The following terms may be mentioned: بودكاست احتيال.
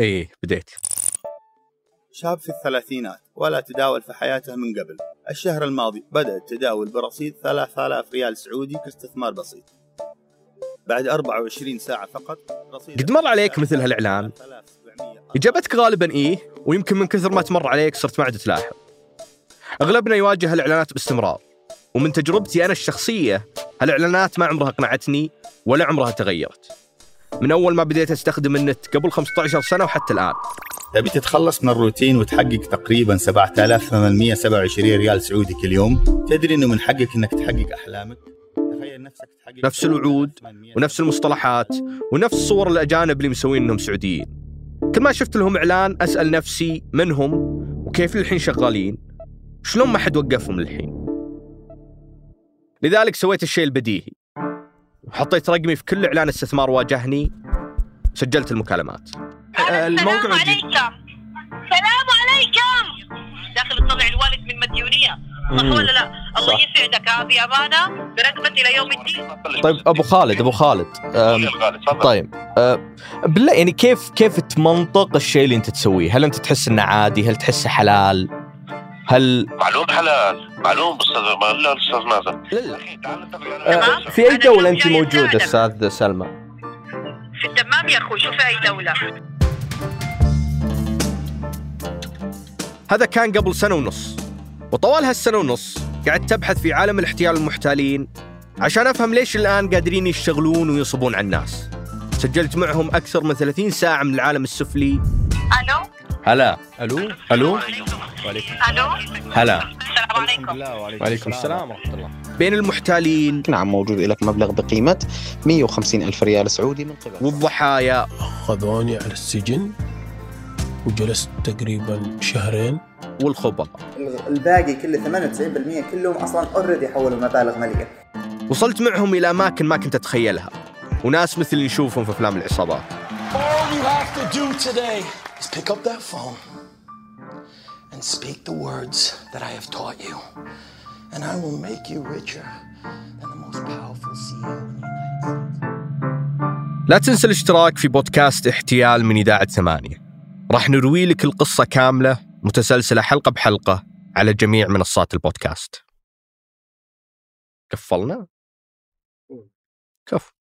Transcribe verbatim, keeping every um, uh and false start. ايه بديتي. شاب في الثلاثينات ولا تداول في حياته من قبل. الشهر الماضي بدأ التداول برصيد ثلاثة آلاف ريال سعودي كاستثمار بسيط. بعد أربع وعشرين ساعة فقط رصيد. قد مر عليك مثل هالإعلان؟ إجابتك غالباً إيه، ويمكن من كثر ما تمر عليك صرت ما عاد تلاحظ. أغلبنا يواجه هالإعلانات باستمرار، ومن تجربتي أنا الشخصية هالإعلانات ما عمرها قنعتني ولا عمرها تغيرت من أول ما بديت أستخدم النت قبل خمسة عشر سنة وحتى الآن. تبي تتخلص من الروتين وتحقق تقريباً سبعة آلاف وثمانمئة وسبعة وعشرين ريال سعودي كل يوم؟ تدري إنه من حقك إنك تحقق أحلامك؟ تخيل نفسك تحقق نفس الوعود ونفس المصطلحات ونفس صور الأجانب اللي مسوين إنهم سعوديين. كل ما شفت لهم إعلان أسأل نفسي من هم وكيف الحين شغالين، شلون ما حد وقفهم الحين. لذلك سويت الشيء البديهي، حطيت رقمي في كل إعلان استثمار واجهني، سجلت المكالمات. السلام عليكم. سلام عليكم. داخل طلع الوالد من مديونية صح ولا لا؟ الله يسعدك، هذه أمانة برقبتي إلى يوم الدين. طيب أبو خالد أبو خالد طيب بالله يعني كيف كيف تمنطق الشيء اللي أنت تسويه؟ هل أنت تحس إنه عادي؟ هل تحسه حلال؟ هل معلوم حلال؟ معلوم أستاذ لا أستاذ مازن. أه في أي دولة أنت موجودة أستاذ سلمى؟ في الدمام يا أخوي، شوف أي دولة. هذا كان قبل سنة ونص، وطوال هالسنة ونص قعدت أبحث في عالم الاحتيال المحتالين عشان أفهم ليش الآن قادرين يشتغلون ويصبون على الناس. سجلت معهم أكثر من ثلاثين ساعة من العالم السفلي. ألو؟ هلا. ألو؟ ألو؟ وعليكم. ألو؟ هلا. السلام عليكم. وعليكم السلام ورحمة الله. بين المحتالين نعم موجود لك مبلغ بقيمة مئة وخمسين ألف ريال سعودي من قبل والضحايا. خذوني على السجن وجلست تقريباً شهرين. والخبراء الباقي كله ثمانية وتسعين بالمئة كلهم أصلاً أوريدي حولوا مبالغ مالية. وصلت معهم إلى أماكن ما كنت أتخيلها، وناس مثل اللي نشوفهم في أفلام العصابات. All you have to do today is pick up that phone and speak the words that I have taught you, and I will make you richer than the most powerful سي إي أو in the United States. لا تنسى الاشتراك في بودكاست احتيال من إذاعة ثمانية. راح نروي لك القصة كاملة متسلسلة حلقة بحلقة على جميع منصات البودكاست. كفلنا؟ كف.